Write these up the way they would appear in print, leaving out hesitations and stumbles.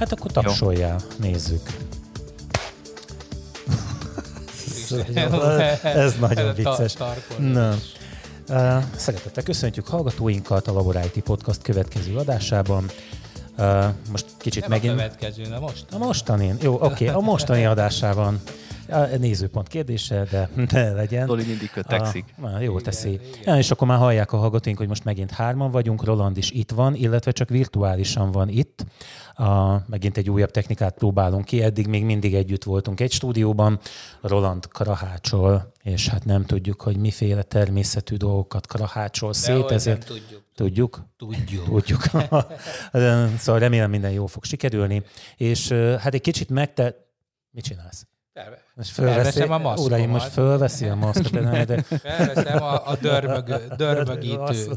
Hát akkor tapsoljál, jó. Nézzük. Ez nagyon vicces. Szeretettel köszöntjük hallgatóinkat a Labor IT Podcast következő adásában. Most kicsit nem megint... a következő, de most. A mostani. Jó, oké, a mostani adásában. Nézőpont kérdése, de legyen. Doli mindig kötekszik. Jó teszi. Igen. És akkor már hallják a hallgatóink, hogy most megint hárman vagyunk, Roland is itt van, illetve csak virtuálisan van itt. Megint egy újabb technikát próbálunk ki. Eddig még mindig együtt voltunk egy stúdióban. Roland krahácsol, és hát nem tudjuk, hogy miféle természetű dolgokat krahácsol szét. Ezért tudjuk. Tudjuk. Szóval remélem minden jól fog sikerülni. És hát egy kicsit Mit csinálsz? Felveszem a maszkomat. Uraim, most fölveszi a maszkomat. Felveszem a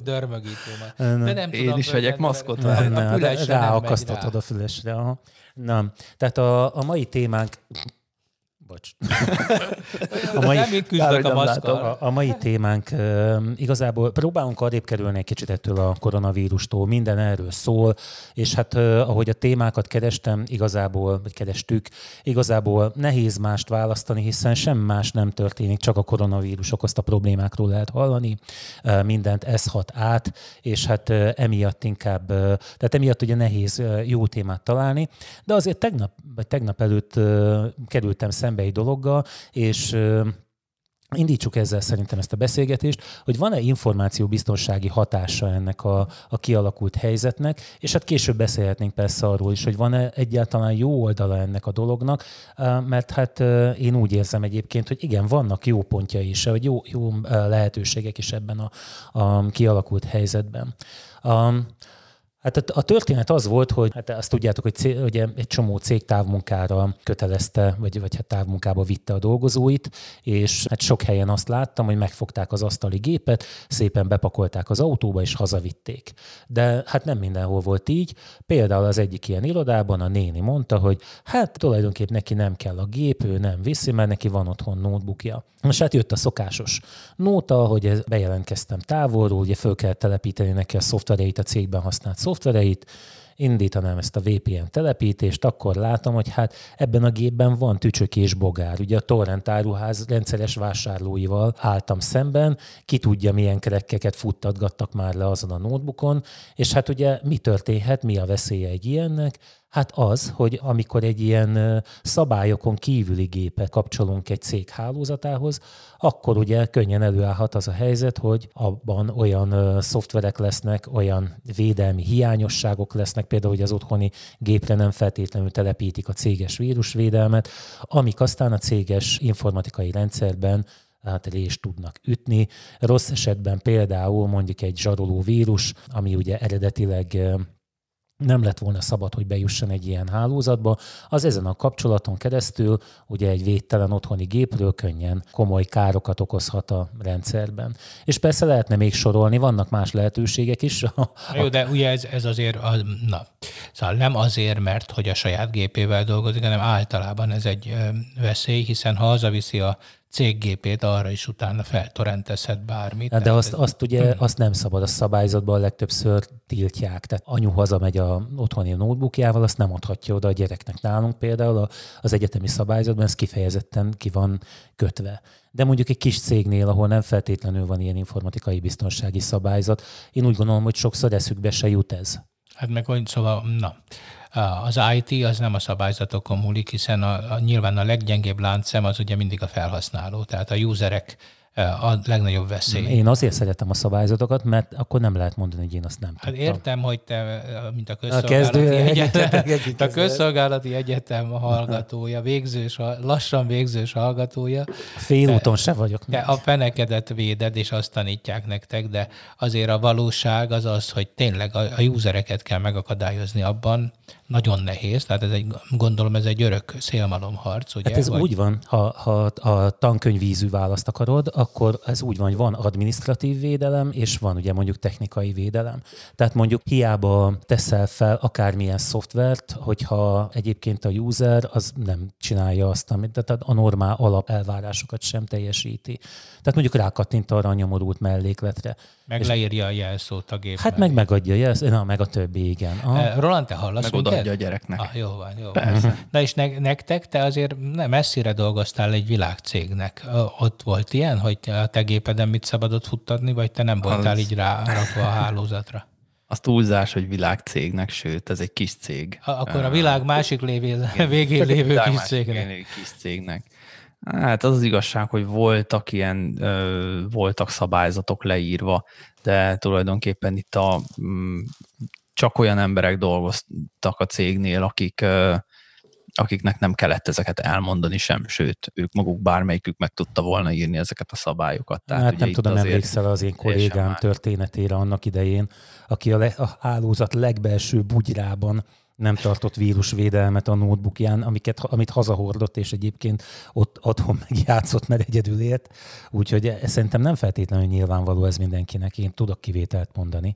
dörmögítőmet. Én is vegyek maszkot. Ráakasztatod a fülesre. Nem. Tehát a mai témánk... Bocs. A mai témánk igazából próbálunk arrébb kerülni egy kicsit ettől a koronavírustól, minden erről szól, és hát ahogy a témákat kerestük, nehéz mást választani, hiszen sem más nem történik, csak a koronavírus okozta problémákról lehet hallani, mindent ez hat át, és hát emiatt inkább, tehát emiatt ugye nehéz jó témát találni, de azért tegnap előtt kerültem szembe egy dologgal, és indítsuk ezzel szerintem ezt a beszélgetést, hogy van-e információbiztonsági hatása ennek a kialakult helyzetnek, és hát később beszélhetnénk persze arról is, hogy van-e egyáltalán jó oldala ennek a dolognak, mert hát én úgy érzem egyébként, hogy igen, vannak jó pontjai is, vagy jó lehetőségek is ebben a kialakult helyzetben. Hát a történet az volt, hogy hát azt tudjátok, hogy ugye egy csomó cég távmunkára kötelezte, vagy hát távmunkába vitte a dolgozóit, és hát sok helyen azt láttam, hogy megfogták az asztali gépet, szépen bepakolták az autóba, és hazavitték. De hát nem mindenhol volt így. Például az egyik ilyen irodában a néni mondta, hogy hát tulajdonképpen neki nem kell a gép, ő nem viszi, mert neki van otthon notebookja. Most hát jött a szokásos nóta, hogy bejelentkeztem távolról, ugye föl kell telepíteni neki a szoftvereit, a cégben használt szoftvereit, indítanám ezt a VPN telepítést, akkor látom, hogy hát ebben a gépben van tücsök és bogár. Ugye a Torrent Áruház rendszeres vásárlóival álltam szemben, ki tudja, milyen krekkeket futtatgattak már le azon a notebookon, és hát ugye mi történhet, mi a veszélye egy ilyennek? Hát az, hogy amikor egy ilyen szabályokon kívüli gépet kapcsolunk egy cég hálózatához, akkor ugye könnyen előállhat az a helyzet, hogy abban olyan szoftverek lesznek, olyan védelmi hiányosságok lesznek, például, hogy az otthoni gépre nem feltétlenül telepítik a céges vírusvédelmet, amik aztán a céges informatikai rendszerben rést tudnak ütni. Rossz esetben például mondjuk egy zsaroló vírus, ami ugye eredetileg nem lett volna szabad, hogy bejusson egy ilyen hálózatba, az ezen a kapcsolaton keresztül ugye egy védtelen otthoni gépről könnyen komoly károkat okozhat a rendszerben. És persze lehetne még sorolni, vannak más lehetőségek is. Jó, de ugye ez azért, szóval nem azért, mert hogy a saját gépével dolgozik, hanem általában ez egy veszély, hiszen ha hazaviszi a céggépét, arra is utána feltorrentezhet bármit. De azt nem szabad, a szabályzatban legtöbbször tiltják. Tehát anyu hazamegy a otthoni notebookjával, azt nem adhatja oda a gyereknek. Nálunk például az egyetemi szabályzatban ez kifejezetten ki van kötve. De mondjuk egy kis cégnél, ahol nem feltétlenül van ilyen informatikai biztonsági szabályzat, én úgy gondolom, hogy sokszor eszükbe se jut ez. Hát meg olyan, szóval, az IT az nem a szabályzatokon múlik, hiszen nyilván a leggyengébb láncszem az ugye mindig a felhasználó, tehát a userek a legnagyobb veszély. Én azért szeretem a szabályzatokat, mert akkor nem lehet mondani, hogy én azt nem tudtam. Hát értem, hogy te, mint a közszolgálati egyetem hallgatója, lassan végzős hallgatója. Félúton se vagyok. Te a fenekedet véded, és azt tanítják nektek, de azért a valóság az az, hogy tényleg a usereket kell megakadályozni abban. Nagyon nehéz, tehát ez egy örök szélmalomharc. Ugye? Hát ez úgy van, ha a tankönyvízű választ akarod, akkor ez úgy van, hogy van adminisztratív védelem, és van ugye mondjuk technikai védelem. Tehát mondjuk hiába teszel fel akármilyen szoftvert, hogyha egyébként a user az nem csinálja azt, amit, tehát a normál alap elvárásokat sem teljesíti. Tehát mondjuk rákattint arra a nyomorult mellékletre. Meg leírja a jelszót a gépben. Hát meg megadja a jelszót, na, meg a többi, igen. Roland, te hallasz? Meg odaadja a gyereknek. Jó van, jó van. Na és nektek, te azért messzire dolgoztál egy világcégnek. Ott volt ilyen, hogy a te gépeden mit szabadott futtatni, vagy te nem voltál így rárakva a hálózatra? Az túlzás, hogy világcégnek, sőt, ez egy kis cég. Akkor a világ másik végén lévő kis cégnek. Hát az az igazság, hogy voltak ilyen, voltak szabályzatok leírva, de tulajdonképpen itt csak olyan emberek dolgoztak a cégnél, akiknek nem kellett ezeket elmondani sem, sőt, ők maguk bármelyikük meg tudta volna írni ezeket a szabályokat. Tehát hát nem tudom, emlékszel az én kollégám történetére annak idején, aki a hálózat legbelső bugyrában nem tartott vírusvédelmet a notebookján, amit hazahordott, és egyébként ott otthon megjátszott, mert egyedül élt. Úgyhogy szerintem nem feltétlenül nyilvánvaló ez mindenkinek. Én tudok kivételt mondani.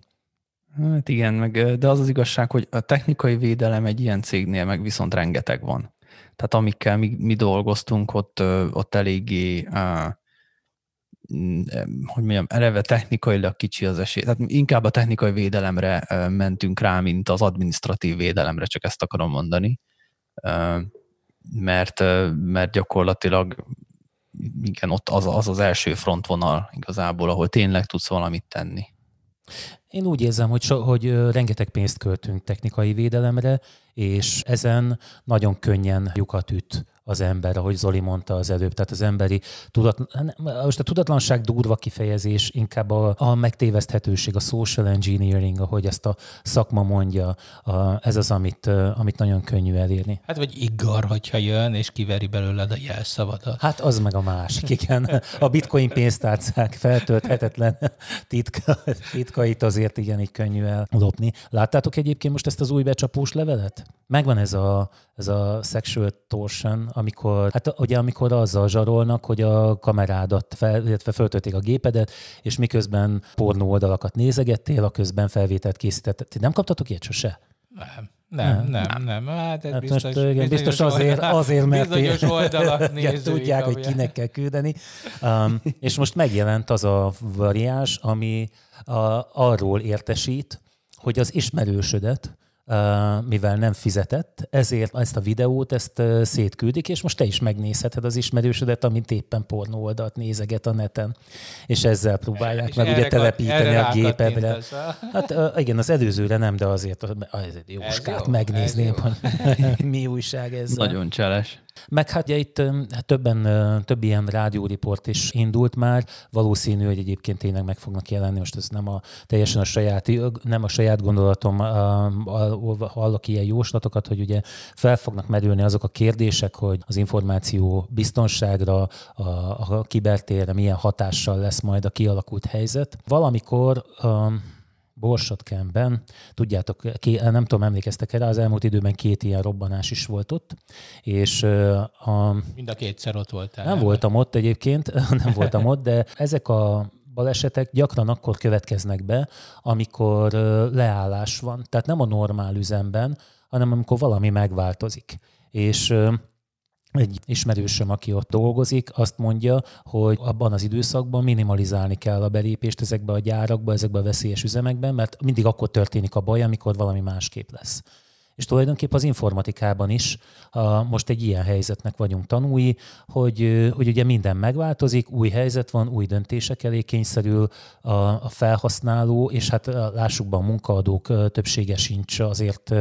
Hát igen, de az az igazság, hogy a technikai védelem egy ilyen cégnél meg viszont rengeteg van. Tehát amikkel mi dolgoztunk, ott eléggé, hogy mondjam, eleve technikailag kicsi az esély. Tehát inkább a technikai védelemre mentünk rá, mint az adminisztratív védelemre, csak ezt akarom mondani. Mert gyakorlatilag igen, ott az az első frontvonal igazából, ahol tényleg tudsz valamit tenni. Én úgy érzem, hogy rengeteg pénzt költünk technikai védelemre, és ezen nagyon könnyen lyukat üt az ember, ahogy Zoli mondta az előbb. Tehát az emberi most a tudatlanság durva kifejezés, inkább a megtéveszthetőség, a social engineering, ahogy ezt a szakma mondja, ez az, amit nagyon könnyű elérni. Hát vagy igar, hogyha jön, és kiveri belőled a jelszavadat. Hát az meg a másik, igen. A bitcoin pénztárcák feltölthetetlen titkait azért igen, így könnyű ellopni. Láttátok egyébként most ezt az új becsapós levelet? Megvan ez a sexual torsion, amikor, hát ugye amikor azzal zsarolnak, hogy a kamerádat, illetve feltölték a gépedet, és miközben pornó oldalakat nézegettél, a közben felvételt készítettél. Nem kaptatok ilyet sose? Nem. Hát biztos, biztos azért, mert tudják, hogy kinek kell küldeni. És most megjelent az a variáns, ami arról értesít, hogy az ismerősödet, mivel nem fizetett, ezért ezt a videót szétküldik, és most te is megnézheted az ismerősödet, amint éppen pornó oldalt nézeget a neten. És ezzel próbálják meg ugye telepíteni a gépedre. Hát igen, az előzőre nem, de azért jóskát megnézném, hogy mi újság ez. Nagyon cseles. Meg hát ugye itt több ilyen rádióriport is indult már, valószínű, hogy egyébként tényleg meg fognak jelenni, most ez nem teljesen nem a saját gondolatom, hallok ilyen jóslatokat, hogy ugye fel fognak merülni azok a kérdések, hogy az információ biztonságra, a kibertérre milyen hatással lesz majd a kialakult helyzet. Valamikor... Borsodkampen, tudjátok, nem tudom, emlékeztek-e rá, az elmúlt időben 2 ilyen robbanás is volt ott, és mind a 2-szer ott voltál. Nem voltam ott egyébként, de ezek a balesetek gyakran akkor következnek be, amikor leállás van, tehát nem a normál üzemben, hanem amikor valami megváltozik. És egy ismerősöm, aki ott dolgozik, azt mondja, hogy abban az időszakban minimalizálni kell a belépést ezekbe a gyárakba, ezekbe a veszélyes üzemekben, mert mindig akkor történik a baj, amikor valami másképp lesz. És tulajdonképp az informatikában is most egy ilyen helyzetnek vagyunk tanúi, hogy ugye minden megváltozik, új helyzet van, új döntések elé kényszerül a felhasználó, és hát lássuk be, a munkaadók többsége sincs azért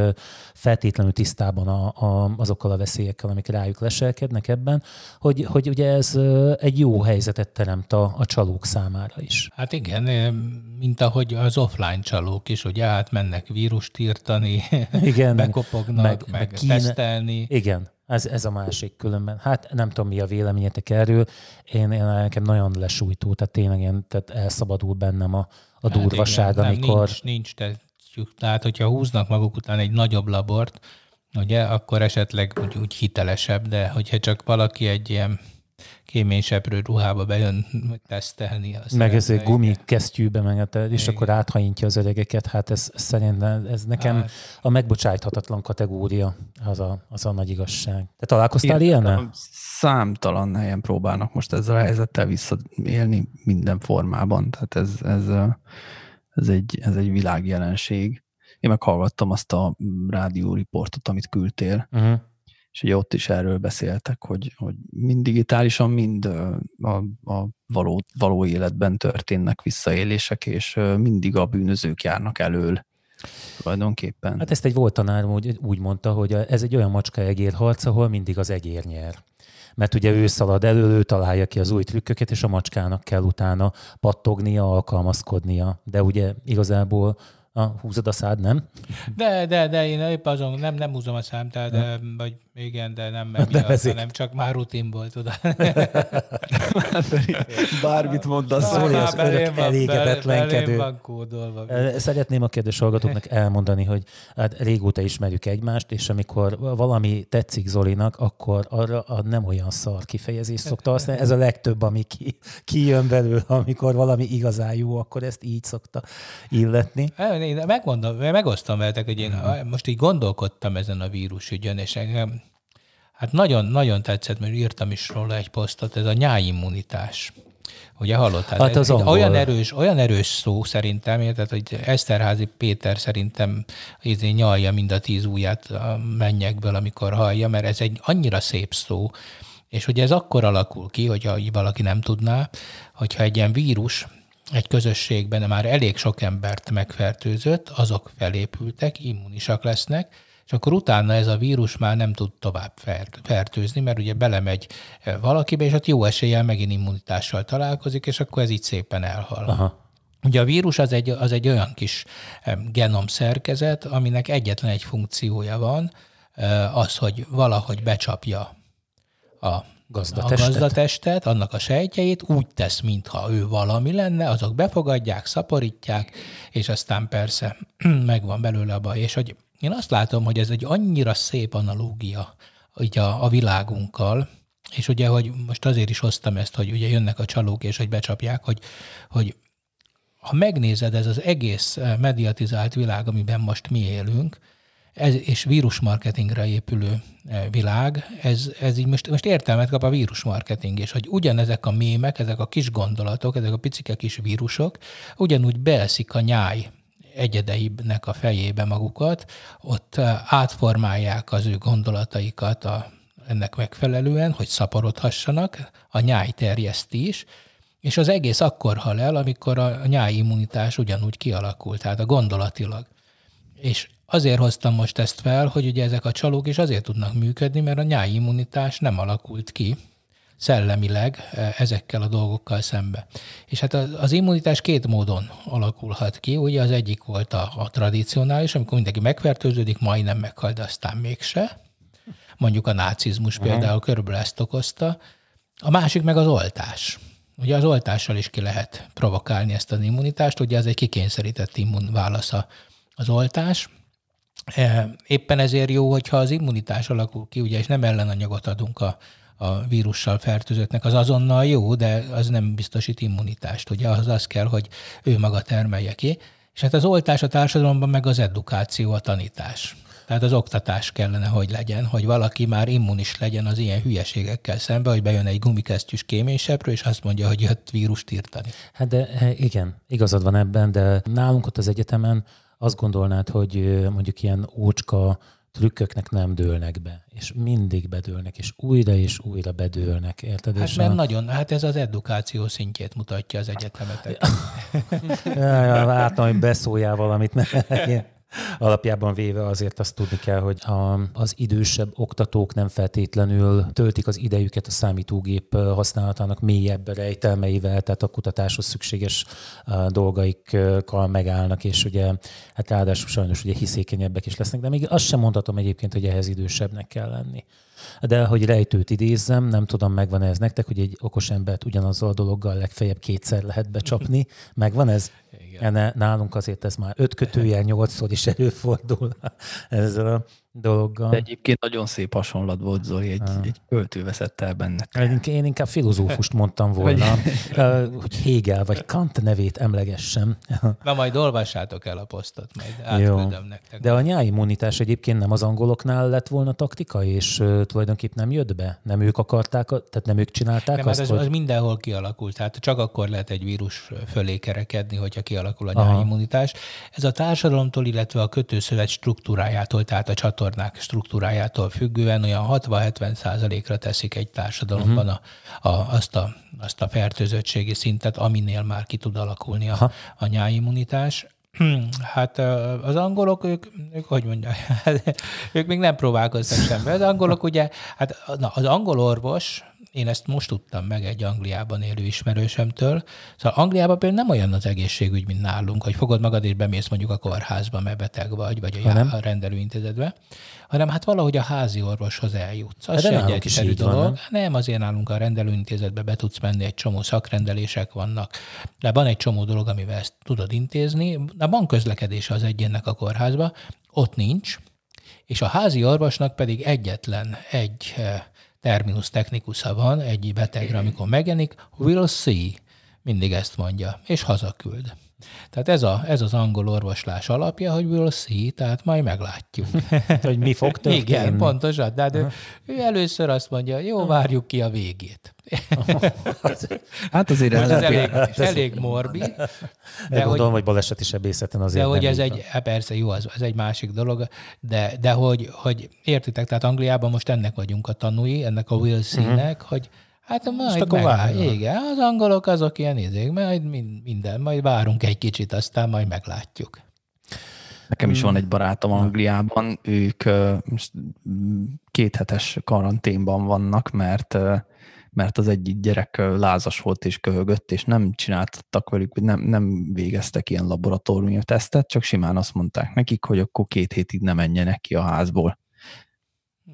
feltétlenül tisztában azokkal a veszélyekkel, amik rájuk leselkednek ebben, hogy ugye ez egy jó helyzetet teremt a csalók számára is. Hát igen, mint ahogy az offline csalók is, ugye hát mennek vírust írtani. Igen. Bekopognak, meg tesztelni. Igen, ez a másik különben. Hát nem tudom, mi a véleményetek erről. Én nekem nagyon lesújtó, tehát tényleg tehát elszabadul bennem a durvaság, igen, amikor... Nincs tettjük. Tehát, hogyha húznak maguk után egy nagyobb labort, ugye, akkor esetleg úgy hitelesebb, de hogyha csak valaki egy ilyen kéményseprő ruhába bejön tesztelni. Meg ez egy gumikesztyűbe menetel, és igen, akkor áthajintja az öregeket. Hát ez szerintem ez nekem a megbocsájthatatlan kategória, az a nagy igazság. Te találkoztál ilyennel? Számtalan helyen próbálnak most ezzel a helyzettel visszaélni minden formában. Tehát ez egy világjelenség. Én meghallgattam azt a rádióriportot, amit küldtél, és ugye ott is erről beszéltek, hogy mind digitálisan, mind a való életben történnek visszaélések, és mindig a bűnözők járnak elől tulajdonképpen. Hát ezt egy volt tanárom úgy mondta, hogy ez egy olyan macska-egér harc, ahol mindig az egér nyer. Mert ugye ő szalad elől, ő találja ki az új trükköket, és a macskának kell utána pattognia, alkalmazkodnia. De ugye igazából húzod a szád, nem? De én épp azon nem húzom a szám, de vagy igen, de nem emiatt, hanem csak már rutin volt oda. Bármit mondasz. Szóval az örök elégedetlenkedő. Szeretném a kedves hallgatóknak elmondani, hogy hát régóta ismerjük egymást, és amikor valami tetszik Zolinak, akkor arra a nem olyan szar kifejezést szokta használni. Ez a legtöbb, ami kijön belőle, amikor valami igazán jó, akkor ezt így szokta illetni. Én megmondom, megosztom veletek, hogy én most így gondolkodtam ezen a vírusügyön, és engem hát nagyon-nagyon tetszett, mert írtam is róla egy posztot, ez a nyájimmunitás. Ugye hallottál? Hát ez olyan erős szó szerintem, tehát, hogy Eszterházy Péter szerintem nyalja mind a 10 ujját a mennyekből, amikor hallja, mert ez egy annyira szép szó, és ugye ez akkor alakul ki, hogyha valaki nem tudná, hogyha egy ilyen vírus egy közösségben már elég sok embert megfertőzött, azok felépültek, immunisak lesznek, és akkor utána ez a vírus már nem tud tovább fertőzni, mert ugye belemegy valakibe, és ott jó eséllyel megint immunitással találkozik, és akkor ez így szépen elhal. Aha. Ugye a vírus az egy olyan kis genomszerkezet, aminek egyetlen egy funkciója van, az, hogy valahogy becsapja a gazdatestet, annak a sejtjeit, úgy tesz, mintha ő valami lenne, azok befogadják, szaporítják, és aztán persze megvan belőle a baj. És hogy én azt látom, hogy ez egy annyira szép analógia így a világunkkal, és ugye, hogy most azért is hoztam ezt, hogy ugye jönnek a csalók, és hogy becsapják, hogy ha megnézed, ez az egész mediatizált világ, amiben most mi élünk, ez, és vírusmarketingre épülő világ, ez így most értelmet kap a vírusmarketing, és hogy ugyanezek a mémek, ezek a kis gondolatok, ezek a picike kis vírusok ugyanúgy beeszik a nyáj egyedeibnek a fejébe magukat, ott átformálják az ő gondolataikat ennek megfelelően, hogy szaporodhassanak, a nyáj terjeszti is, és az egész akkor hal el, amikor a nyáj immunitás ugyanúgy kialakult, tehát a gondolatilag. És azért hoztam most ezt fel, hogy ugye ezek a csalók is azért tudnak működni, mert a nyájimmunitás nem alakult ki szellemileg ezekkel a dolgokkal szembe. És hát az immunitás két módon alakulhat ki. Ugye az egyik volt a tradicionális, amikor mindenki megfertőződik, majdnem meghal, de aztán mégse. Mondjuk a nácizmus például körülbelül ezt okozta. A másik meg az oltás. Ugye az oltással is ki lehet provokálni ezt az immunitást, ugye ez egy kikényszerített immunválasz az oltás. Éppen ezért jó, hogyha az immunitás alakul ki, ugye, és nem ellenanyagot adunk a vírussal fertőzöttnek, az azonnal jó, de az nem biztosít immunitást. Ugye az kell, hogy ő maga termelje ki. És hát az oltás a társadalomban meg az edukáció, a tanítás. Tehát az oktatás kellene, hogy legyen, hogy valaki már immunis legyen az ilyen hülyeségekkel szemben, hogy bejön egy gumikesztyűs kéményseprő, és azt mondja, hogy jött vírust írtani. Hát de igen, igazad van ebben, de nálunk ott az egyetemen azt gondolnád, hogy mondjuk ilyen ócska trükköknek nem dőlnek be, és mindig bedőlnek, és újra bedőlnek, érted? Hát mert nagyon, hát ez az edukáció szintjét mutatja az egyetemetek. Láttam, hogy beszóljál valamit, alapjában véve azért azt tudni kell, hogy az idősebb oktatók nem feltétlenül töltik az idejüket a számítógép használatának mélyebb rejtelmeivel, tehát a kutatáshoz szükséges dolgaikkal megállnak, és ugye hát ráadásul sajnos ugye hiszékenyebbek is lesznek, de még azt sem mondhatom egyébként, hogy ehhez idősebbnek kell lenni. De hogy rejtőt idézzem, nem tudom, megvan ez nektek, hogy egy okos embert ugyanazzal a dologgal legfeljebb kétszer lehet becsapni. Megvan ez? Igen. Nálunk azért ez már 5 kötőjel 8-szor is előfordul. Ez dologgal. De egyébként nagyon szép hasonlat volt, Zoli, egy költő veszett el benne. Én inkább filozófust mondtam volna, hogy Hegel vagy Kant nevét emlegessem. Na majd olvassátok el a posztot, majd átküldöm nektek. De a nyáimmunitás egyébként nem az angoloknál lett volna taktika, és tulajdonképp nem jött be? Nem ők akarták, tehát nem ők csinálták nem, azt? Nem, az mindenhol kialakult. Tehát csak akkor lehet egy vírus fölé kerekedni, hogyha kialakul a nyáimmunitás. Ez a társadalomtól, illetve a kötőszövet struktúrájától, tehát a csatornák struktúrájától függően olyan 60-70%-ra teszik egy társadalomban azt a fertőzöttségi szintet, aminél már ki tud alakulni a nyáimmunitás. Hát az angolok, ők hogy mondják, ők még nem próbálkoznak semmi. Az angolok ugye, hát az angol orvos, én ezt most tudtam meg egy Angliában élő ismerősömtől. Szóval Angliában például nem olyan az egészségügy, mint nálunk, hogy fogod magad és bemész mondjuk a kórházba, mert beteg vagy a rendelőintézetbe, hanem hát valahogy a házi orvoshoz eljutsz. Az sem egy egyszerű dolog. Van, nem, azért nálunk a rendelőintézetbe be tudsz menni, egy csomó szakrendelések vannak. De van egy csomó dolog, amivel ezt tudod intézni. De van közlekedése az egyénnek a kórházba, ott nincs, és a házi orvosnak pedig egyetlen egy terminus technikusa van egy betegre, amikor megjelenik, we'll see, mindig ezt mondja, és hazaküld. Tehát ez az angol orvoslás alapja, hogy we'll see, tehát majd meglátjuk. Hogy mi fog történni. Igen, pontosan. De ő először azt mondja, jó, várjuk ki a végét. Hát azért elég morbid. De gondolom, hogy baleseti sebészeten azért de nem. De hogy ez persze jó, ez egy másik dolog, de hogy értitek, tehát Angliában most ennek vagyunk a tanúi, ennek a we'll see-nek, hogy hát majd megáll. Igen, az angolok azok ilyen izék, majd minden, majd várunk egy kicsit, aztán majd meglátjuk. Nekem is van egy barátom Angliában, ők 2 hetes karanténban vannak, mert az egyik gyerek lázas volt és köhögött, és nem csináltattak velük, hogy nem végeztek ilyen laboratóriumi tesztet, csak simán azt mondták nekik, hogy akkor 2 hétig ne menjenek ki a házból.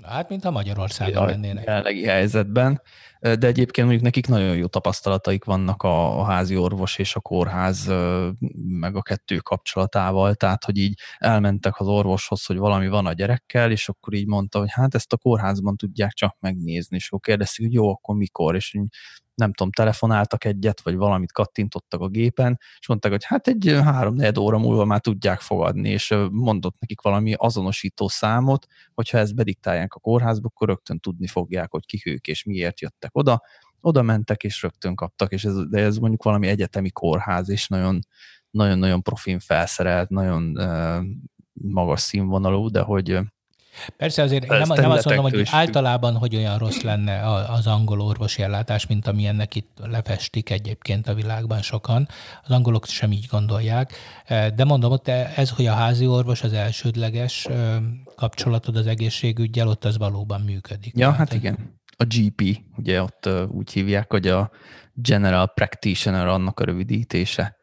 Hát, mintha Magyarországon lennének. A jelenlegi helyzetben, de egyébként mondjuk nekik nagyon jó tapasztalataik vannak a házi orvos és a kórház meg a kettő kapcsolatával, tehát hogy így elmentek az orvoshoz, hogy valami van a gyerekkel, és akkor így mondta, hogy hát ezt a kórházban tudják csak megnézni, és akkor kérdezték, hogy jó, akkor mikor, és nem tudom, telefonáltak egyet, vagy valamit kattintottak a gépen, és mondták, hogy hát egy 3-4 óra múlva már tudják fogadni, és mondott nekik valami azonosító számot, hogyha ezt bediktálják a kórházba, akkor rögtön tudni fogják, hogy kik ők és miért jöttek oda. Oda mentek, és rögtön kaptak, és ez mondjuk valami egyetemi kórház, és nagyon-nagyon profin felszerelt, nagyon magas színvonalú, de hogy... Persze azért nem azt mondom, hogy általában, hogy olyan rossz lenne az angol orvosi ellátás, mint amilyennek itt lefestik egyébként a világban sokan. Az angolok sem így gondolják, de mondom, ott ez, hogy a házi orvos az elsődleges kapcsolatod az egészségügyel, ott az valóban működik. Ja, hát igen. A GP, ugye ott úgy hívják, hogy a General Practitioner, annak a rövidítése.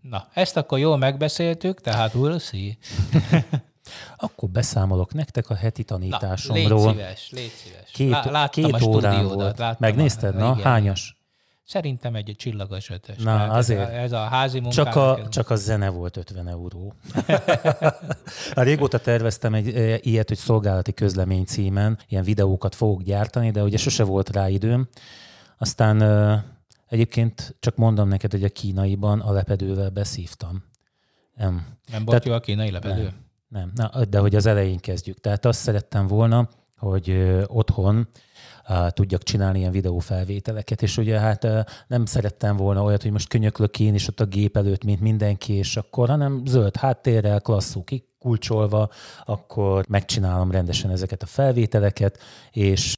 Na, ezt akkor jól megbeszéltük, tehát we'll see. Akkor beszámolok nektek a heti tanításomról. Na, légy szíves. Két órán volt. Megnézted? Na, igen. Hányas? Szerintem egy csillagas 5-ös. Na, azért. Ez a házi munkának... Csak a zene volt 50 euró. Régóta terveztem egy ilyet, hogy szolgálati közlemény címen ilyen videókat fogok gyártani, de ugye sose volt rá időm. Aztán egyébként csak mondom neked, hogy a kínaiban a lepedővel beszívtam. Nem volt jó a kínai lepedő? Nem, de hogy az elején kezdjük. Tehát azt szerettem volna, hogy otthon tudjak csinálni ilyen videófelvételeket, és ugye hát nem szerettem volna olyat, hogy most könyöklök én is ott a gép előtt, mint mindenki, és akkor, hanem zöld háttérrel, klasszul kikulcsolva, akkor megcsinálom rendesen ezeket a felvételeket, és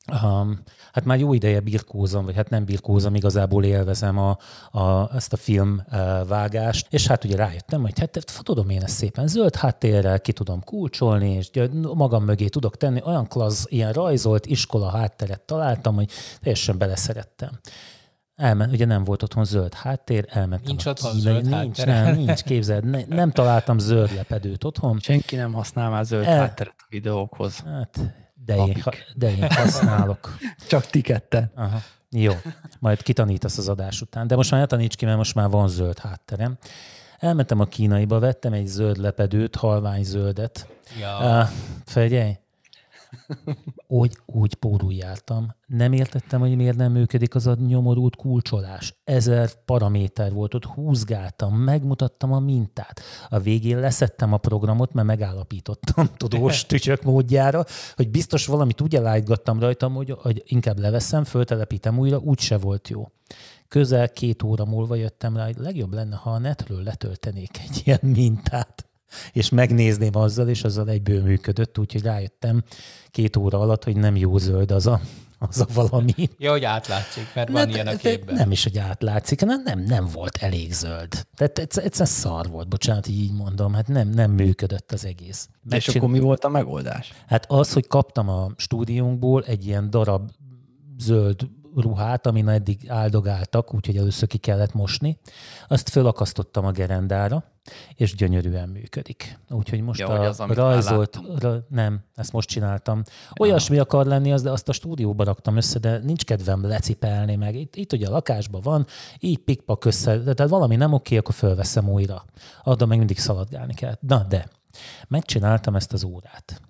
hát már jó ideje birkózom, vagy hát nem birkózom, igazából élvezem ezt a film vágást, és hát ugye rájöttem, hogy hát tudom én ezt szépen zöld háttérrel ki tudom kulcsolni, és magam mögé tudok tenni, olyan klassz, ilyen rajzolt iskola hátteret találtam, hogy teljesen beleszerettem. Ugye nem volt otthon zöld háttér, elmentem. Nincs otthon zöld háttér. Nincs, képzeld, nem találtam zöld lepedőt otthon. Senki nem használ már zöld hátteret a videókhoz. Hát, de én használok. Csak ti ketten. Jó, majd kitanítasz az adás után. De most már ne taníts ki, mert most már van zöld hátterem. Elmentem a kínaiba, vettem egy zöld lepedőt, halvány zöldet. Ja. Figyelj! Úgy póruljáltam. Nem értettem, hogy miért nem működik az a nyomorult kulcsolás. 1000 paraméter volt, ott húzgáltam, megmutattam a mintát. A végén leszettem a programot, mert megállapítottam tudós tücsök módjára, hogy biztos valamit úgy elájtgattam rajtam, hogy inkább leveszem, föltelepítem újra, úgyse volt jó. Közel 2 óra múlva jöttem rá, hogy legjobb lenne, ha a netről letöltenék egy ilyen mintát, és megnézném azzal, és azzal egyből működött, úgyhogy rájöttem 2 óra alatt, hogy nem jó zöld az a valami. Ja, hogy átlátszik, mert van ilyen a képben. Nem is, hogy átlátszik, nem volt elég zöld. Tehát egyszerűen szar volt, bocsánat, így mondom, hát nem működött az egész. És akkor mi volt a megoldás? Hát az, hogy kaptam a stúdiónkból egy ilyen darab zöld ruhát, amin eddig áldogáltak, úgyhogy először ki kellett mosni. Azt fölakasztottam a gerendára, és gyönyörűen működik. Úgyhogy most ezt most csináltam. Olyasmi akar lenni, de azt a stúdióba raktam össze, de nincs kedvem lecipelni meg. Itt ugye a lakásban van, így pikpak össze, tehát valami nem oké, akkor fölveszem újra. Addig meg mindig szaladgálni kell. Na de, megcsináltam ezt az órát.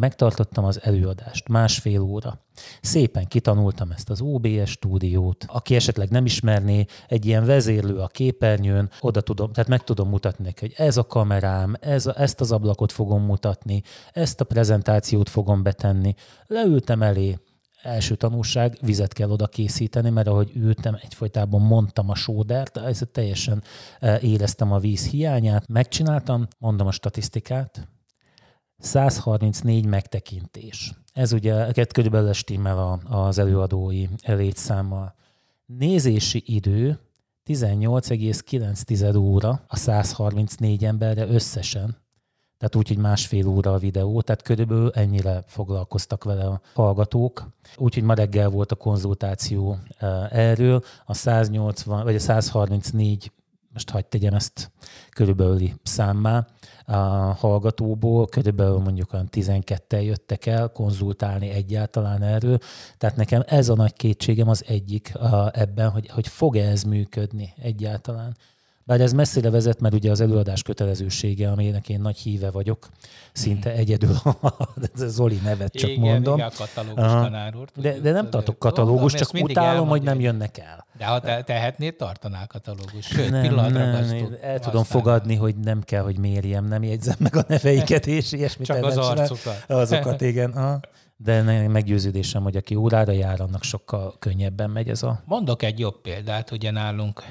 Megtartottam az előadást, 1,5 óra. Szépen kitanultam ezt az OBS stúdiót. Aki esetleg nem ismerné, egy ilyen vezérlő a képernyőn, tehát meg tudom mutatni neki, hogy ez a kamerám, ezt az ablakot fogom mutatni, ezt a prezentációt fogom betenni. Leültem elé, első tanulság, vizet kell oda készíteni, mert ahogy ültem, egyfolytában mondtam a sódert, ezt teljesen éreztem a víz hiányát. Megcsináltam, mondom a statisztikát, 134 megtekintés. Ez ugye körülbelül stimmel az előadói létszámmal. Nézési idő 18,9 óra a 134 emberre összesen. Tehát úgy, hogy 1,5 óra a videó, tehát körülbelül ennyire foglalkoztak vele a hallgatók. Úgyhogy ma reggel volt a konzultáció erről, a 180 vagy a 134, most hagyd tegyem ezt körülbelüli számmá, a hallgatóból körülbelül mondjuk olyan 12-tel jöttek el konzultálni egyáltalán erről. Tehát nekem ez a nagy kétségem az egyik ebben, hogy fog-e ez működni egyáltalán. Bár ez messzire vezet, mert ugye az előadás kötelezősége, aminek én nagy híve vagyok, szinte egyedül, Zoli nevet csak mondom. Igen, a katalógus tanár úr. De nem tartok katalógus, csak utálom, hogy nem jönnek el. De ha tehetnéd, tartanál katalógus. Sőt, nem, el tudom fogadni, hogy nem kell, hogy mérjem, nem jegyzem meg a neveiket, és ilyesmit. Csak az arcukat. Azokat, igen. De meggyőződésem, hogy aki órára jár, annak sokkal könnyebben megy ez a... Mondok egy jobb példát, ugye nálunk...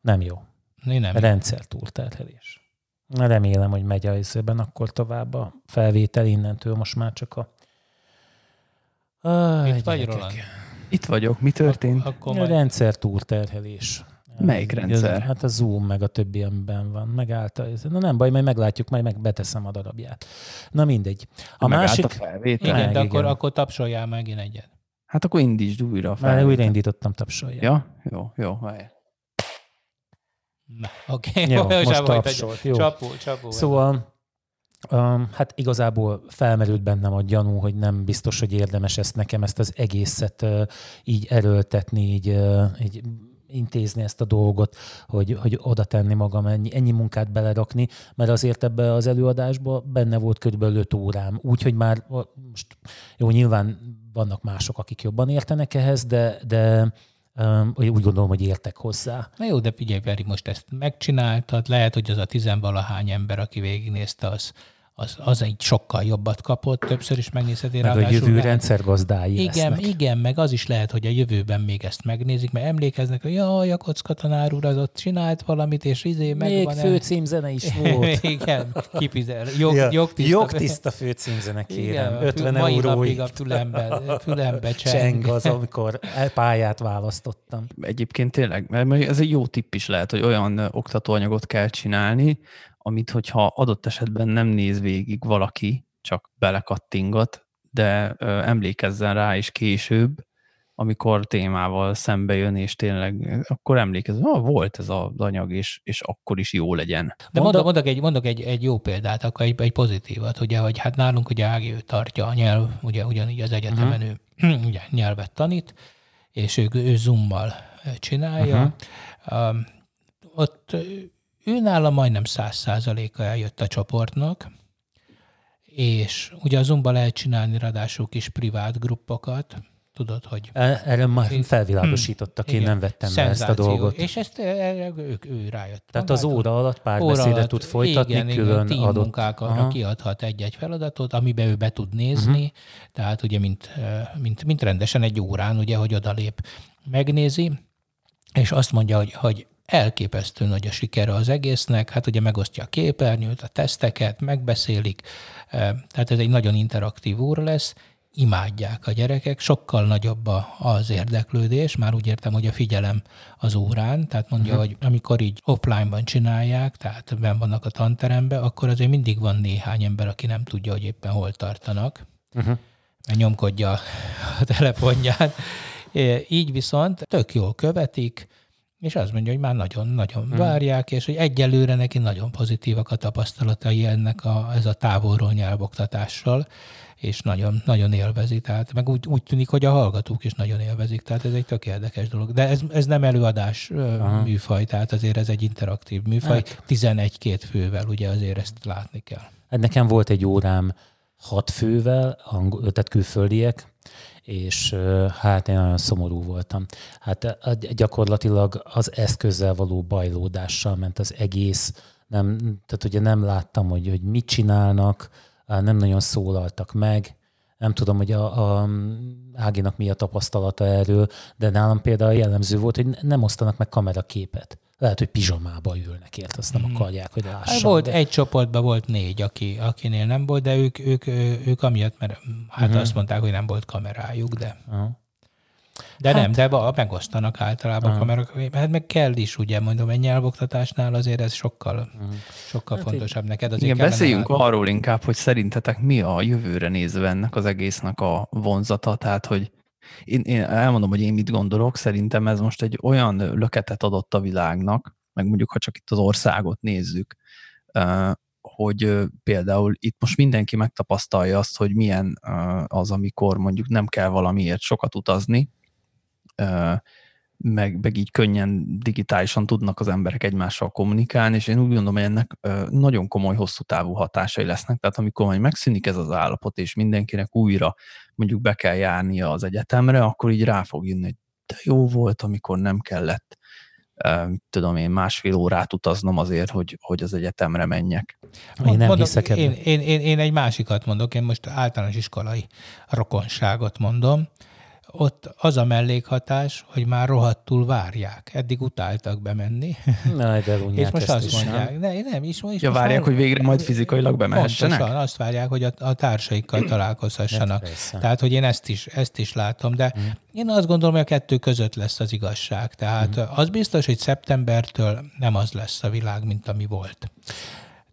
Nem jó. Nem rendszer túlterhelés. Remélem, hogy megy a részében akkor tovább a felvétel innentől, most már csak a... Itt vagy, Roland? Itt vagyok. Mi történt? Akkor rendszer túlterhelés. Melyik rendszer? Hát a Zoom meg a többi, amiben van. Megállt a... Na nem baj, majd meglátjuk, majd megbeteszem a darabját. Na mindegy. A másik... a felvétel. Igen, de akkor tapsoljál meg én egyet. Hát akkor indítsd újra a felvétel. Már újraindítottam, tapsoljál. Ja? Jó, várjál. Oké, most tapsolt. Jó. Csapó. Szóval, hát igazából felmerült bennem a gyanú, hogy nem biztos, hogy érdemes ezt nekem, ezt az egészet így erőltetni, így intézni ezt a dolgot, hogy oda tenni magam, ennyi munkát belerakni, mert azért ebbe az előadásba benne volt körülbelül 5 órám. Úgyhogy már most, jó, nyilván vannak mások, akik jobban értenek ehhez, de úgy gondolom, hogy értek hozzá. Na jó, de figyelj, Feri, most ezt megcsináltad, lehet, hogy az a 10-valahány ember, aki végignézte, az egy sokkal jobbat kapott, többször is megnézheti rá. Meg a jövő rendszergazdái lesznek. Igen, meg az is lehet, hogy a jövőben még ezt megnézik, mert emlékeznek, hogy jaj, a kockatanár úr az ott csinált valamit, és megvan. Még főcímzene is volt. Igen, kifizel. Jogtiszta főcímzene, kérem. Igen, 50 mai napig a fülembe cseng az, amikor pályát választottam. Egyébként tényleg, mert ez egy jó tipp is lehet, hogy olyan oktatóanyagot kell csinálni, amit hogyha adott esetben nem néz végig valaki, csak belekattingat, de emlékezzen rá is később, amikor témával szembe jön, és tényleg akkor emlékezzen, volt ez az anyag, és akkor is jó legyen. De mondok egy jó példát, akkor egy pozitívat, ugye, hogy hát nálunk ugye Ági tartja a nyelv, ugye ugyanígy az egyetemen ő ugye, nyelvet tanít, és ő Zoom-mal csinálja. Ott Őnála majdnem 100%-a eljött a csoportnak, és ugye a Zoomban lehet csinálni ráadásul kis privát gruppokat, tudod, hogy... Erre már felvilágosítottak, én nem vettem be ezt a dolgot. És ezt ő rájött. Tehát az óra alatt párbeszédet tud folytatni, külön adott... Igen, munkákra kiadhat egy-egy feladatot, amiben ő be tud nézni, tehát ugye mint rendesen egy órán, ugye, hogy odalép, megnézi, és azt mondja, hogy elképesztő nagy a sikere az egésznek, hát ugye megosztja a képernyőt, a teszteket, megbeszélik, tehát ez egy nagyon interaktív óra lesz, imádják a gyerekek, sokkal nagyobb az érdeklődés, már úgy értem, hogy a figyelem az órán, tehát mondja, hogy amikor így offline-ban csinálják, tehát benn vannak a tanteremben, akkor azért mindig van néhány ember, aki nem tudja, hogy éppen hol tartanak, nyomkodja a telefonját. Így viszont tök jól követik, és azt mondja, hogy már nagyon-nagyon várják, és hogy egyelőre neki nagyon pozitívak a tapasztalatai ez a távolról nyelvoktatással, és nagyon élvezi. Tehát meg úgy tűnik, hogy a hallgatók is nagyon élvezik, tehát ez egy tök érdekes dolog. De ez nem előadás műfaj, tehát azért ez egy interaktív műfaj. Hát. 11-2 fővel, ugye azért ezt látni kell. Hát nekem volt egy órám 6 fővel, tehát külföldiek, és hát én nagyon szomorú voltam. Hát gyakorlatilag az eszközzel való bajlódással ment az egész, tehát ugye nem láttam, hogy mit csinálnak, nem nagyon szólaltak meg, nem tudom, hogy a Áginak mi a tapasztalata erről, de nálam például jellemző volt, hogy nem osztanak meg kameraképet. Lehet, hogy pizsamába ülnek, ért, azt nem akarják, hogy lássam. Volt egy csoportban volt 4, akinél nem volt, de ők amiatt, mert hát azt mondták, hogy nem volt kamerájuk, de... De hát, nem, de megosztanak általában a kameraképet. Hát meg kell is, ugye mondom, egy nyelvoktatásnál azért ez sokkal hát fontosabb neked. Igen, beszéljünk arról inkább, hogy szerintetek mi a jövőre nézve ennek az egésznek a vonzata, tehát hogy én elmondom, hogy én mit gondolok, szerintem ez most egy olyan löketet adott a világnak, meg mondjuk, ha csak itt az országot nézzük, hogy például itt most mindenki megtapasztalja azt, hogy milyen az, amikor mondjuk nem kell valamiért sokat utazni, meg így könnyen digitálisan tudnak az emberek egymással kommunikálni, és én úgy gondolom, hogy ennek nagyon komoly hosszú távú hatásai lesznek, tehát amikor majd megszűnik ez az állapot, és mindenkinek újra mondjuk be kell járnia az egyetemre, akkor így rá fog jönni, hogy de jó volt, amikor nem kellett, tudom én, másfél órát utaznom azért, hogy az egyetemre menjek. Én egy másikat mondok, én most általános iskolai rokonságot mondom. Ott az a mellékhatás, hogy már rohadtul várják. Eddig utáltak bemenni. Na, de és most azt mondják. Most várják, hogy végre majd fizikailag bemehessenek? Pontosan, azt várják, hogy a társaikkal találkozhassanak. Tehát, hogy én ezt is látom, de én azt gondolom, hogy a kettő között lesz az igazság. Tehát az biztos, hogy szeptembertől nem az lesz a világ, mint ami volt.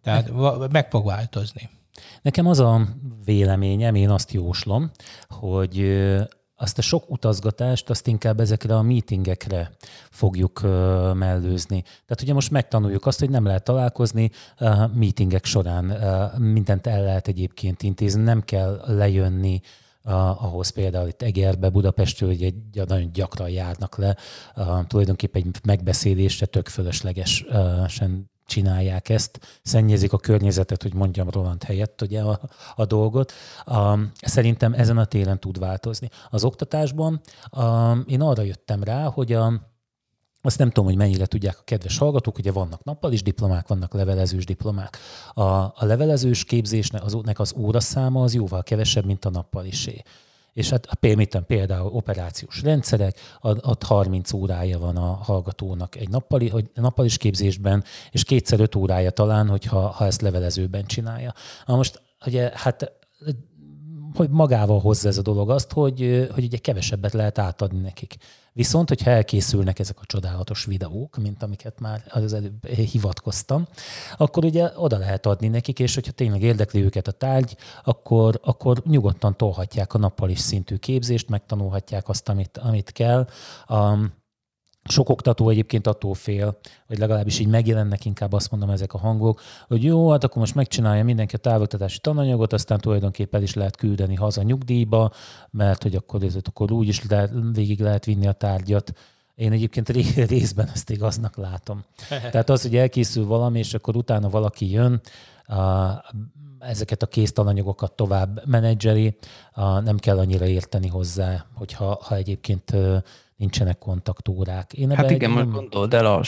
Tehát meg fog változni. Nekem az a véleményem, én azt jóslom, hogy azt a sok utazgatást, azt inkább ezekre a meetingekre fogjuk mellőzni. Tehát ugye most megtanuljuk azt, hogy nem lehet találkozni meetingek során. Mindent el lehet egyébként intézni, nem kell lejönni ahhoz például itt Egerbe, Budapestről, ugye nagyon gyakran járnak le, tulajdonképpen egy megbeszélésre tök fölöslegesen csinálják ezt, szennyezik a környezetet, hogy mondjam Roland helyett ugye a dolgot. Szerintem ezen a téren tud változni. Az oktatásban én arra jöttem rá, hogy azt nem tudom, hogy mennyire tudják a kedves hallgatók, ugye vannak nappalis diplomák, vannak levelezős diplomák. A levelezős képzésnek az óraszáma az jóval kevesebb, mint a nappalisé. És hát például operációs rendszerek, ott 30 órája van a hallgatónak egy nappalis képzésben, és 2x5 órája talán, ha ezt levelezőben csinálja. Na most, ugye, hát hogy magával hozza ez a dolog azt, hogy ugye kevesebbet lehet átadni nekik. Viszont, hogyha elkészülnek ezek a csodálatos videók, mint amiket már az előbb hivatkoztam, akkor ugye oda lehet adni nekik, és hogyha tényleg érdekli őket a tárgy, akkor nyugodtan tolhatják a nappalis szintű képzést, megtanulhatják azt, amit kell. Sok oktató egyébként attól fél, vagy legalábbis így megjelennek inkább, azt mondom, ezek a hangok, hogy jó, hát akkor most megcsinálja mindenki a távoktatási tananyagot, aztán tulajdonképpen el is lehet küldeni haza nyugdíjba, mert hogy akkor úgy is végig lehet vinni a tárgyat, Én egyébként részben azt igaznak látom. Tehát az, hogy elkészül valami, és akkor utána valaki jön, ezeket a késztananyagokat tovább menedzseli, nem kell annyira érteni hozzá, hogyha egyébként nincsenek kontaktórák. Hát igen, most gondold el a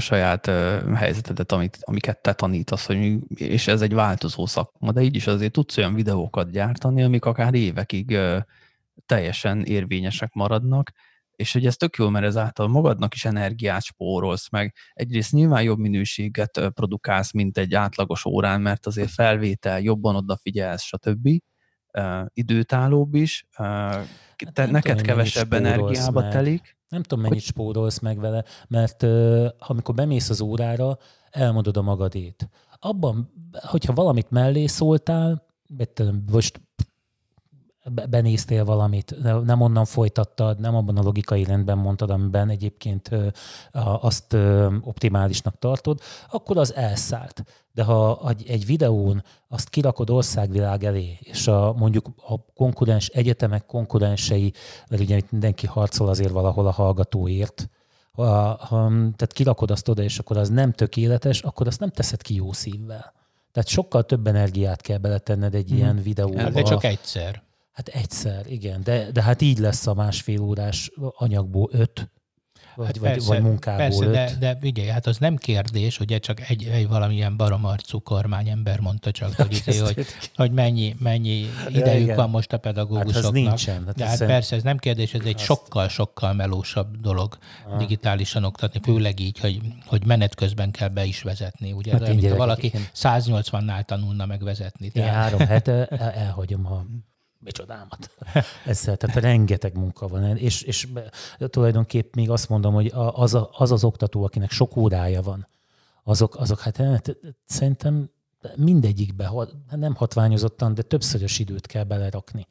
saját helyzetedet, amiket te tanítasz, és ez egy változó szakma, de így is azért tudsz olyan videókat gyártani, amik akár évekig teljesen érvényesek maradnak, és hogy ez tök jó, mert ezáltal magadnak is energiát spórolsz meg. Egyrészt nyilván jobb minőséget produkálsz, mint egy átlagos órán, mert azért felvétel, jobban odafigyelsz, stb. Időtállóbb is. Te neked kevesebb energiába telik. Nem tudom, mennyit spórolsz meg vele, mert amikor bemész az órára, elmondod a magadét. Abban, hogyha valamit mellé szóltál, most benéztél valamit, nem onnan folytattad, nem abban a logikai rendben mondtad, amiben egyébként azt optimálisnak tartod, akkor az elszállt. De ha egy videón azt kirakod országvilág elé, és mondjuk a konkurens egyetemek konkurensei, mert ugye mindenki harcol azért valahol a hallgatóért, tehát kirakod azt oda, és akkor az nem tökéletes, akkor azt nem teszed ki jó szívvel. Tehát sokkal több energiát kell beletenned egy ilyen videóba. Hát de csak egyszer. Hát egyszer, igen. De hát így lesz a másfél órás anyagból 5, vagy munkából persze, 5. De figyelj, hát az nem kérdés, ugye csak egy valamilyen baromarcú kormányember mondta csak, hogy mennyi idejük van most a pedagógusoknak. Hát az nincsen. Hát de hát persze, ez nem kérdés, ez egy sokkal-sokkal melósabb dolog digitálisan oktatni, főleg így, hogy menet közben kell be is vezetni. Ugye, hát mint ha valaki 180-nál tanulna meg vezetni. Én 3 hete elhagyom a becsodámat. Ezzel, tehát rengeteg munka van. És tulajdonképp még azt mondom, hogy az oktató, akinek sok órája van, azok hát szerintem mindegyikbe nem hatványozottan, de többszörös időt kell belerakni.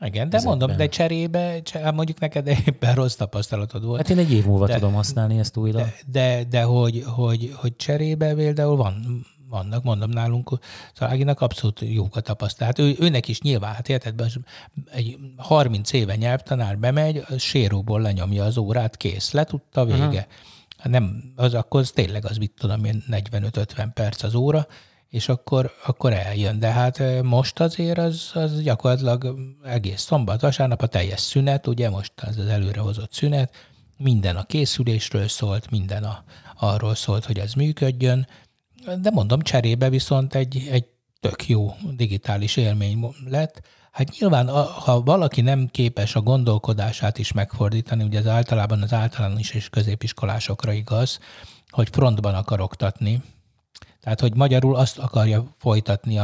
Igen, de ezekben. Mondom, de cserébe, mondjuk neked éppen rossz tapasztalatod volt. Hát én egy év múlva tudom használni ezt újra. De hogy cserébe például vannak, mondom, nálunk Szaláginak abszolút jók a tapasztalat. Őnek is nyilván, hát érted, egy 30 éve nyelvtanár bemegy, séróból lenyomja az órát, kész, letudta, vége. Nem, az akkor tényleg az, mit tudom én, 45-50 perc az óra, és akkor eljön. De hát most azért az gyakorlatilag egész szombat, vasárnap a teljes szünet, ugye most az előrehozott szünet, minden a készülésről szólt, minden arról szólt, hogy ez működjön. De mondom, cserébe viszont egy tök jó digitális élmény lett. Hát nyilván, ha valaki nem képes a gondolkodását is megfordítani, ugye ez általában az általános és középiskolásokra igaz, hogy frontban akar oktatni. Tehát, hogy magyarul azt akarja folytatni,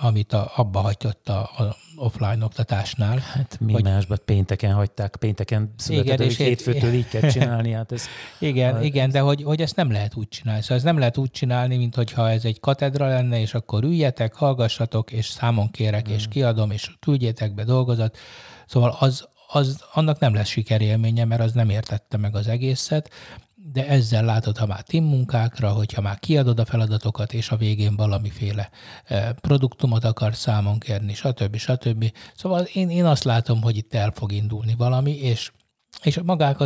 amit abba hagyott a offline oktatásnál. Hát mi másban pénteken hagyták, pénteken született, és hétfőtől így kell csinálni. Hát ez igen, de hogy ezt nem lehet úgy csinálni. Szóval ezt nem lehet úgy csinálni, mint hogyha ez egy katedra lenne, és akkor üljetek, hallgassatok, és számon kérek, és kiadom, és küldjétek be dolgozat. Szóval annak nem lesz sikerélménye, mert az nem értette meg az egészet. De ezzel látod, ha már team munkákra, hogyha már kiadod a feladatokat, és a végén valamiféle produktumot akarsz számon kérni, stb. Szóval én azt látom, hogy itt el fog indulni valami, és maguk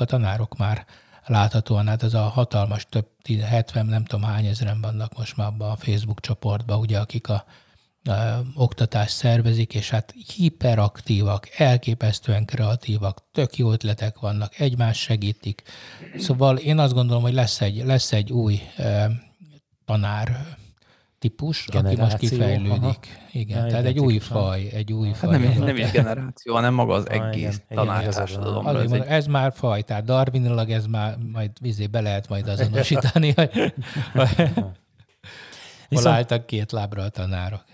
a tanárok már láthatóan, hát ez a hatalmas több 70, nem tudom hány ezren vannak most már abban a Facebook csoportban, ugye, akik a oktatást szervezik, és hát hiperaktívak, elképesztően kreatívak, tök jó ötletek vannak, egymást segítik. Szóval én azt gondolom, hogy lesz egy új tanár típus, generáció, aki most kifejlődik. Aha. Igen, tehát egy új faj, Hát nem is generáció, hanem maga az egész tanártársadalomra. Ez már faj, tehát darwinilag ez már majd be lehet majd azonosítani, hol álltak két lábra a tanárok.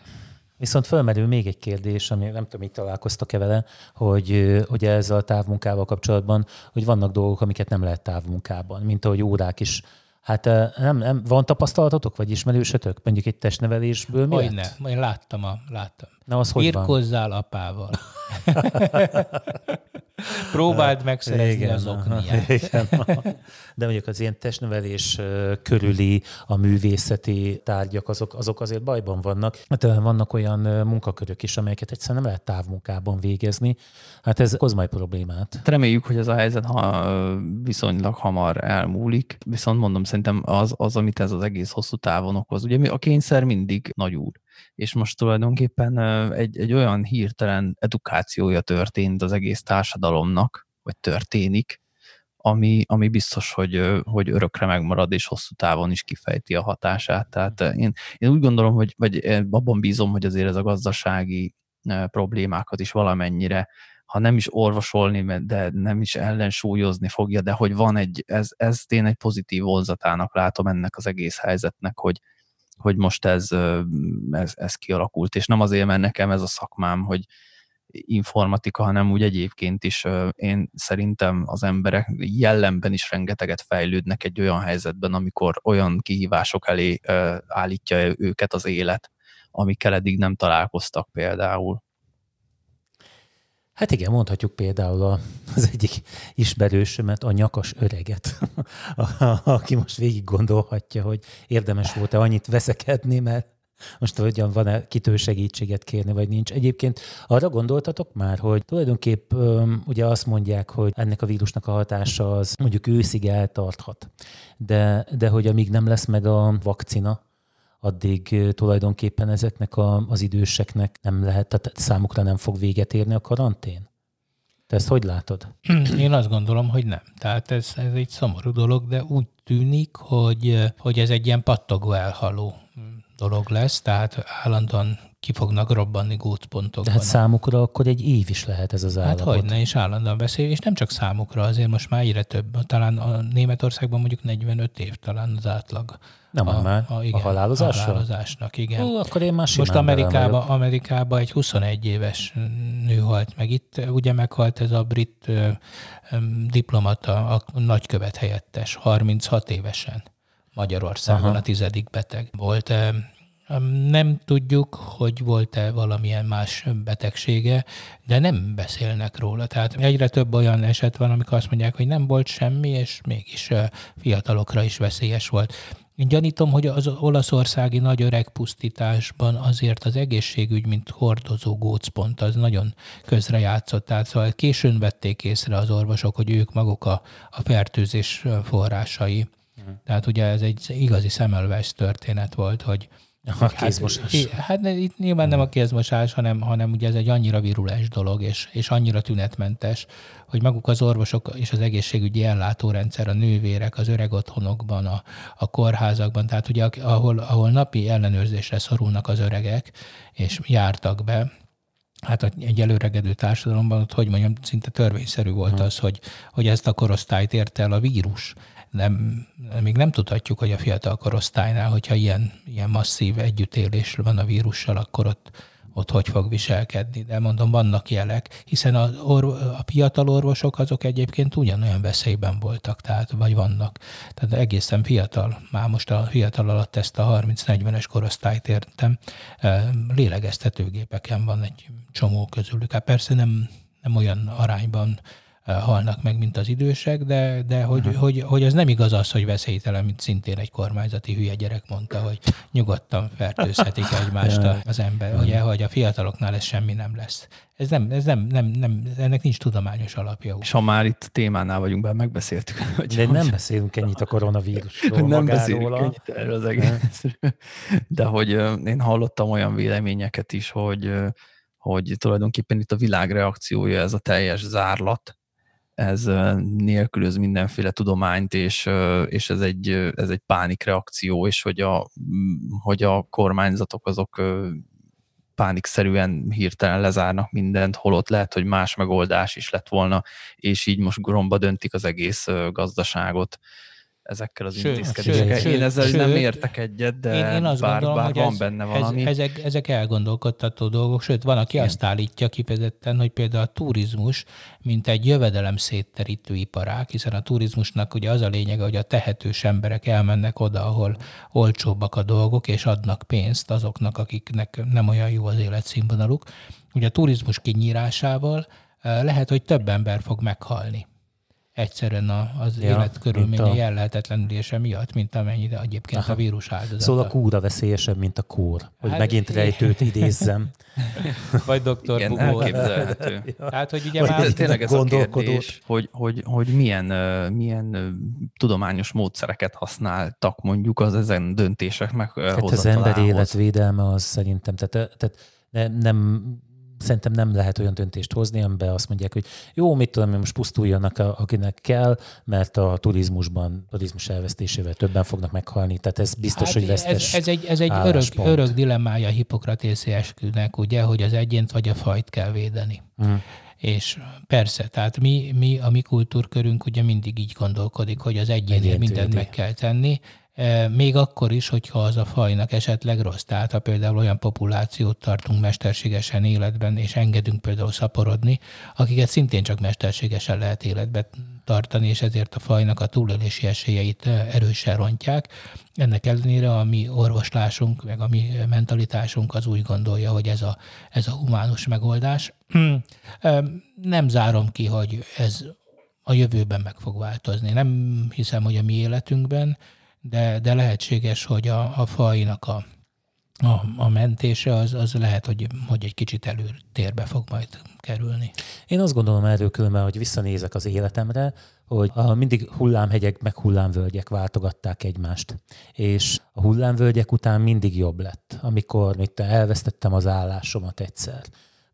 Viszont fölmerül még egy kérdés, ami nem tudom, így találkoztak-e vele, hogy ez a távmunkával kapcsolatban, hogy vannak dolgok, amiket nem lehet távmunkában, mint ahogy órák is. Hát nem, van tapasztalatotok, vagy ismerősötök? Mondjuk egy testnevelésből mi lett? Én láttam. Na, az birkozzál apával. Próbáld megszerezni az okniát. Igen, de mondjuk az ilyen testnevelés körüli, a művészeti tárgyak, azok azért bajban vannak. Hát vannak olyan munkakörök is, amelyeket egyszerűen nem lehet távmunkában végezni. Hát ez okoz majd problémát. Reméljük, hogy ez a helyzet viszonylag hamar elmúlik. Viszont mondom, szerintem az, amit ez az egész hosszú távon okoz. Ugye a kényszer mindig nagy úr. És most tulajdonképpen egy olyan hirtelen edukációja történt az egész társadalomnak, vagy történik, ami biztos, hogy örökre megmarad, és hosszú távon is kifejti a hatását. Tehát én úgy gondolom, vagy abban bízom, hogy azért ez a gazdasági problémákat is valamennyire, ha nem is orvosolni, de nem is ellensúlyozni fogja, de hogy van ezt én egy pozitív vonzatának látom ennek az egész helyzetnek, hogy most ez kialakult, és nem azért, mert nekem ez a szakmám, hogy informatika, hanem úgy egyébként is én szerintem az emberek jellemben is rengeteget fejlődnek egy olyan helyzetben, amikor olyan kihívások elé állítja őket az élet, amikkel eddig nem találkoztak például. Hát igen, mondhatjuk például az egyik ismerősömet, a nyakas öreget, aki most végig gondolhatja, hogy érdemes volt-e annyit veszekedni, mert most hogyan van-e kitől segítséget kérni, vagy nincs. Egyébként arra gondoltatok már, hogy tulajdonképp ugye azt mondják, hogy ennek a vírusnak a hatása az mondjuk őszig eltarthat, de hogy amíg nem lesz meg a vakcina, addig tulajdonképpen ezeknek az időseknek nem lehet, tehát számukra nem fog véget érni a karantén? Te ezt hogy látod? Én azt gondolom, hogy nem. Tehát ez egy szomorú dolog, de úgy tűnik, hogy ez egy ilyen pattogó elhaló dolog lesz, tehát állandóan ki fognak robbanni gócpontokban. De hát számukra akkor egy év is lehet ez az állapot. Hát hogyne, és állandóan beszél, és nem csak számukra, azért most már egyre több. Talán a Németországban mondjuk 45 év talán az átlag. Nem a halálozásra? A halálozásnak, igen. Ó, akkor én már most Amerikában egy 21 éves nő halt meg. Itt ugye meghalt ez a brit diplomata, a nagykövet helyettes, 36 évesen. Magyarországon a 10. beteg volt. Nem tudjuk, hogy volt-e valamilyen más betegsége, de nem beszélnek róla. Tehát egyre több olyan eset van, amikor azt mondják, hogy nem volt semmi, és mégis fiatalokra is veszélyes volt. Én gyanítom, hogy az olaszországi nagy öregpusztításban azért az egészségügy, mint hordozó gócpont, az nagyon közrejátszott. Tehát szóval későn vették észre az orvosok, hogy ők maguk a fertőzés forrásai. Tehát ugye ez egy igazi szemölves történet volt, hogy a kézmosás. Hát itt nyilván nem a kézmosás, hanem ugye ez egy annyira virulens dolog, és annyira tünetmentes, hogy maguk az orvosok és az egészségügyi ellátórendszer, a nővérek, az öreg otthonokban, a kórházakban, tehát ugye ahol napi ellenőrzésre szorulnak az öregek, és jártak be, hát egy előregedő társadalomban, szinte törvényszerű volt az, hogy ezt a korosztályt érte el a vírus. Még nem tudhatjuk, hogy a fiatal korosztálynál, hogyha ilyen masszív együttélés van a vírussal, akkor ott hogy fog viselkedni. De mondom, vannak jelek, hiszen a fiatal orvosok azok egyébként ugyanolyan veszélyben voltak, tehát vagy vannak. Tehát egészen fiatal, már most a fiatal alatt ezt a 30-40-es korosztályt értem, lélegeztetőgépeken van egy csomó közülük. Hát persze nem olyan arányban halnak meg, mint az idősek, de hogy az nem igaz az, hogy veszélytelen, mint szintén egy kormányzati hülye gyerek mondta, hogy nyugodtan fertőzhetik egymást az ember, ugye, hogy a fiataloknál ez semmi nem lesz. Ez nem, ennek nincs tudományos alapja. És ha már itt témánál vagyunk, bár megbeszéltük. De nem beszélünk ennyit a koronavírusról, nem beszélünk ennyit erről az egészről. De hogy én hallottam olyan véleményeket is, hogy tulajdonképpen itt a világ reakciója, ez a teljes zárlat, ez nélkülöz mindenféle tudományt, és ez egy pánikreakció, és hogy a kormányzatok azok pánikszerűen hirtelen lezárnak mindent, holott lehet, hogy más megoldás is lett volna, és így most gromba döntik az egész gazdaságot. ezekkel az intézkedésekkel. Én ezzel nem értek egyet, de én azt gondolom, hogy van benne valami. Ezek elgondolkodtató dolgok, sőt, van, aki azt állítja kifejezetten, hogy például a turizmus, mint egy jövedelem szétterítő iparág, hiszen a turizmusnak ugye az a lényege, hogy a tehetős emberek elmennek oda, ahol olcsóbbak a dolgok, és adnak pénzt azoknak, akiknek nem olyan jó az életszínvonaluk. Ugye a turizmus kinyírásával lehet, hogy több ember fog meghalni. Egyszerűen az életkörülményei ellehetetlenülése miatt, mint amennyire egyébként a vírus áldozata. Szóval a kúra veszélyesebb, mint a kór, hogy megint rejtőt idézzem. Vagy doktor Bugó. Igen, elképzelhető. Hát, hogy ugye már tényleg ez a kérdés, hogy milyen tudományos módszereket használtak mondjuk az ezen döntések meghozatalához. Tehát az ember életvédelme az szerintem, szerintem nem lehet olyan döntést hozni, amiben azt mondják, hogy jó, mit tudom én, most pusztuljanak, akinek kell, mert a turizmus elvesztésével többen fognak meghalni. Tehát ez biztos, hogy vesztes ez egy örök dilemmája a Hippokratészi eskünek, ugye, hogy az egyént vagy a fajt kell védeni. És persze, tehát mi a mi kultúrkörünk ugye mindig így gondolkodik, hogy az egyénért mindent meg kell tenni, még akkor is, hogyha az a fajnak esetleg rossz. Tehát ha például olyan populációt tartunk mesterségesen életben, és engedünk például szaporodni, akiket szintén csak mesterségesen lehet életben tartani, és ezért a fajnak a túlélési esélyeit erősen rontják. Ennek ellenére a mi orvoslásunk, meg a mi mentalitásunk az úgy gondolja, hogy ez a humánus megoldás. Nem zárom ki, hogy ez a jövőben meg fog változni. Nem hiszem, hogy a mi életünkben, de lehetséges, hogy a fajnak a mentése az lehet, hogy egy kicsit előtérbe fog majd kerülni. Én azt gondolom erről különben, hogy visszanézek az életemre, hogy mindig hullámhegyek meg hullámvölgyek váltogatták egymást. És a hullámvölgyek után mindig jobb lett, amikor elvesztettem az állásomat egyszer.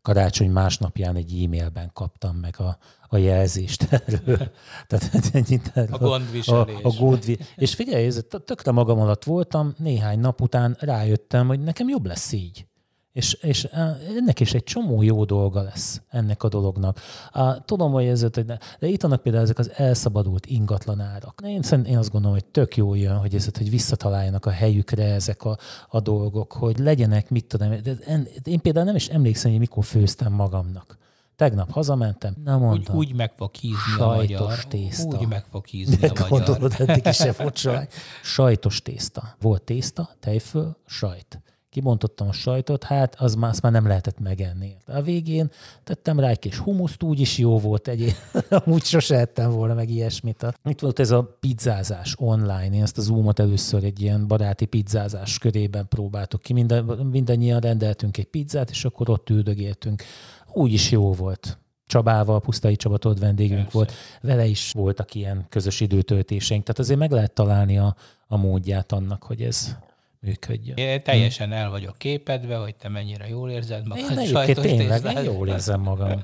Karácsony másnapján egy e-mailben kaptam meg a jelzést erről. Tehát ennyit erről. A gondviselés. És figyelj, tökre magam alatt voltam, néhány nap után rájöttem, hogy nekem jobb lesz így. És ennek is egy csomó jó dolga lesz ennek a dolognak. Tudom, hogy de itt vannak például ezek az elszabadult ingatlanárak. Én azt gondolom, hogy tök jó jön, hogy visszataláljanak a helyükre ezek a dolgok, hogy legyenek, mit tudom. Én például nem is emlékszem, hogy mikor főztem magamnak. Tegnap hazamentem, nem mondtam. Úgy meg fog hízni a magyar. Tészta. Úgy meg fog hízni a magyar. Gondolod, eddig is se focsolj. Sajtos tészta. Volt tészta, tejföl, sajt. Kibontottam a sajtot, azt már nem lehetett megenni. A végén tettem rá egy kis humuszt, úgyis jó volt amúgy sose ettem volna meg ilyesmit. Itt volt ez a pizzázás online. Én ezt a Zoomot először egy ilyen baráti pizzázás körében próbáltuk ki. Mindannyian rendeltünk egy pizzát, és akkor ott üldögéltünk. Úgyis jó volt. Csabával, Pusztai Csaba ott vendégünk volt. Vele is voltak ilyen közös időtöltéseink. Tehát azért meg lehet találni a módját annak, hogy ez... működjön. Én teljesen el vagyok képedve, hogy te mennyire jól érzed magad. Én jól érzem magam.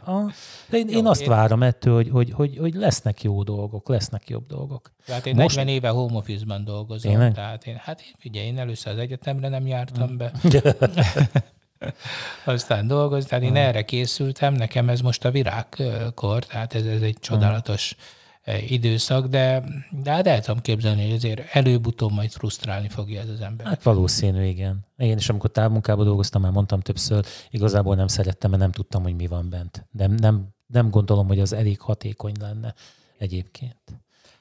Én azt várom ettől, hogy lesznek jó dolgok, lesznek jobb dolgok. Tehát én 40 éve home office-ban dolgozom. Én először az egyetemre nem jártam be. Aztán dolgoztam. Tehát én erre készültem, nekem ez most a virágkor, tehát ez egy csodálatos időszak, de hát el tudom képzelni, hogy azért előbb-utóbb majd frusztrálni fogja ez az ember. Hát valószínű, igen. Én is, amikor távmunkában dolgoztam, már mondtam többször, igazából nem szerettem, mert nem tudtam, hogy mi van bent. Nem gondolom, hogy az elég hatékony lenne egyébként.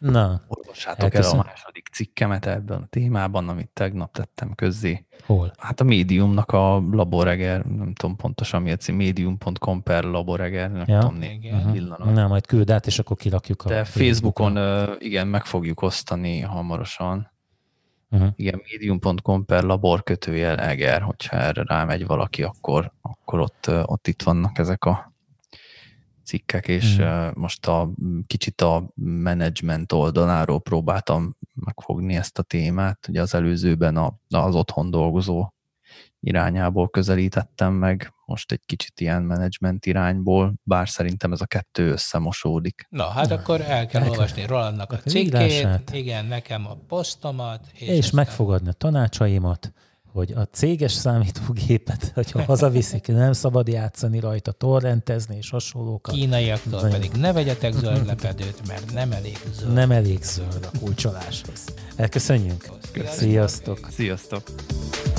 Olvassátok el a második cikkemet ebben a témában, amit tegnap tettem közzé. Hol? Hát a Mediumnak a Laboreger, nem tudom pontosan mi a cím, medium.com/Laboreger, nem tudom pillanat. Na, majd küld át, és akkor kirakjuk a... De Facebookon igen, meg fogjuk osztani hamarosan. Igen, medium.com/labor_eger, hogyha erre rámegy valaki, akkor ott itt vannak ezek a cikkek, és most kicsit a menedzsment oldaláról próbáltam megfogni ezt a témát. Ugye az előzőben az otthon dolgozó irányából közelítettem meg, most egy kicsit ilyen menedzsment irányból, bár szerintem ez a kettő összemosódik. Akkor el kell olvasni Rolandnak a cikkét, igen, nekem a posztomat. És megfogadni a tanácsaimat. hogy a céges számítógépet, hogyha hazaviszik, nem szabad játszani rajta, torrentezni és hasonlókat. Kínaiaktól pedig ne vegyetek zöld lepedőt, mert nem elég zöld. Nem elég zöld a kulcsoláshoz. Elköszönjünk. Sziasztok! Sziasztok!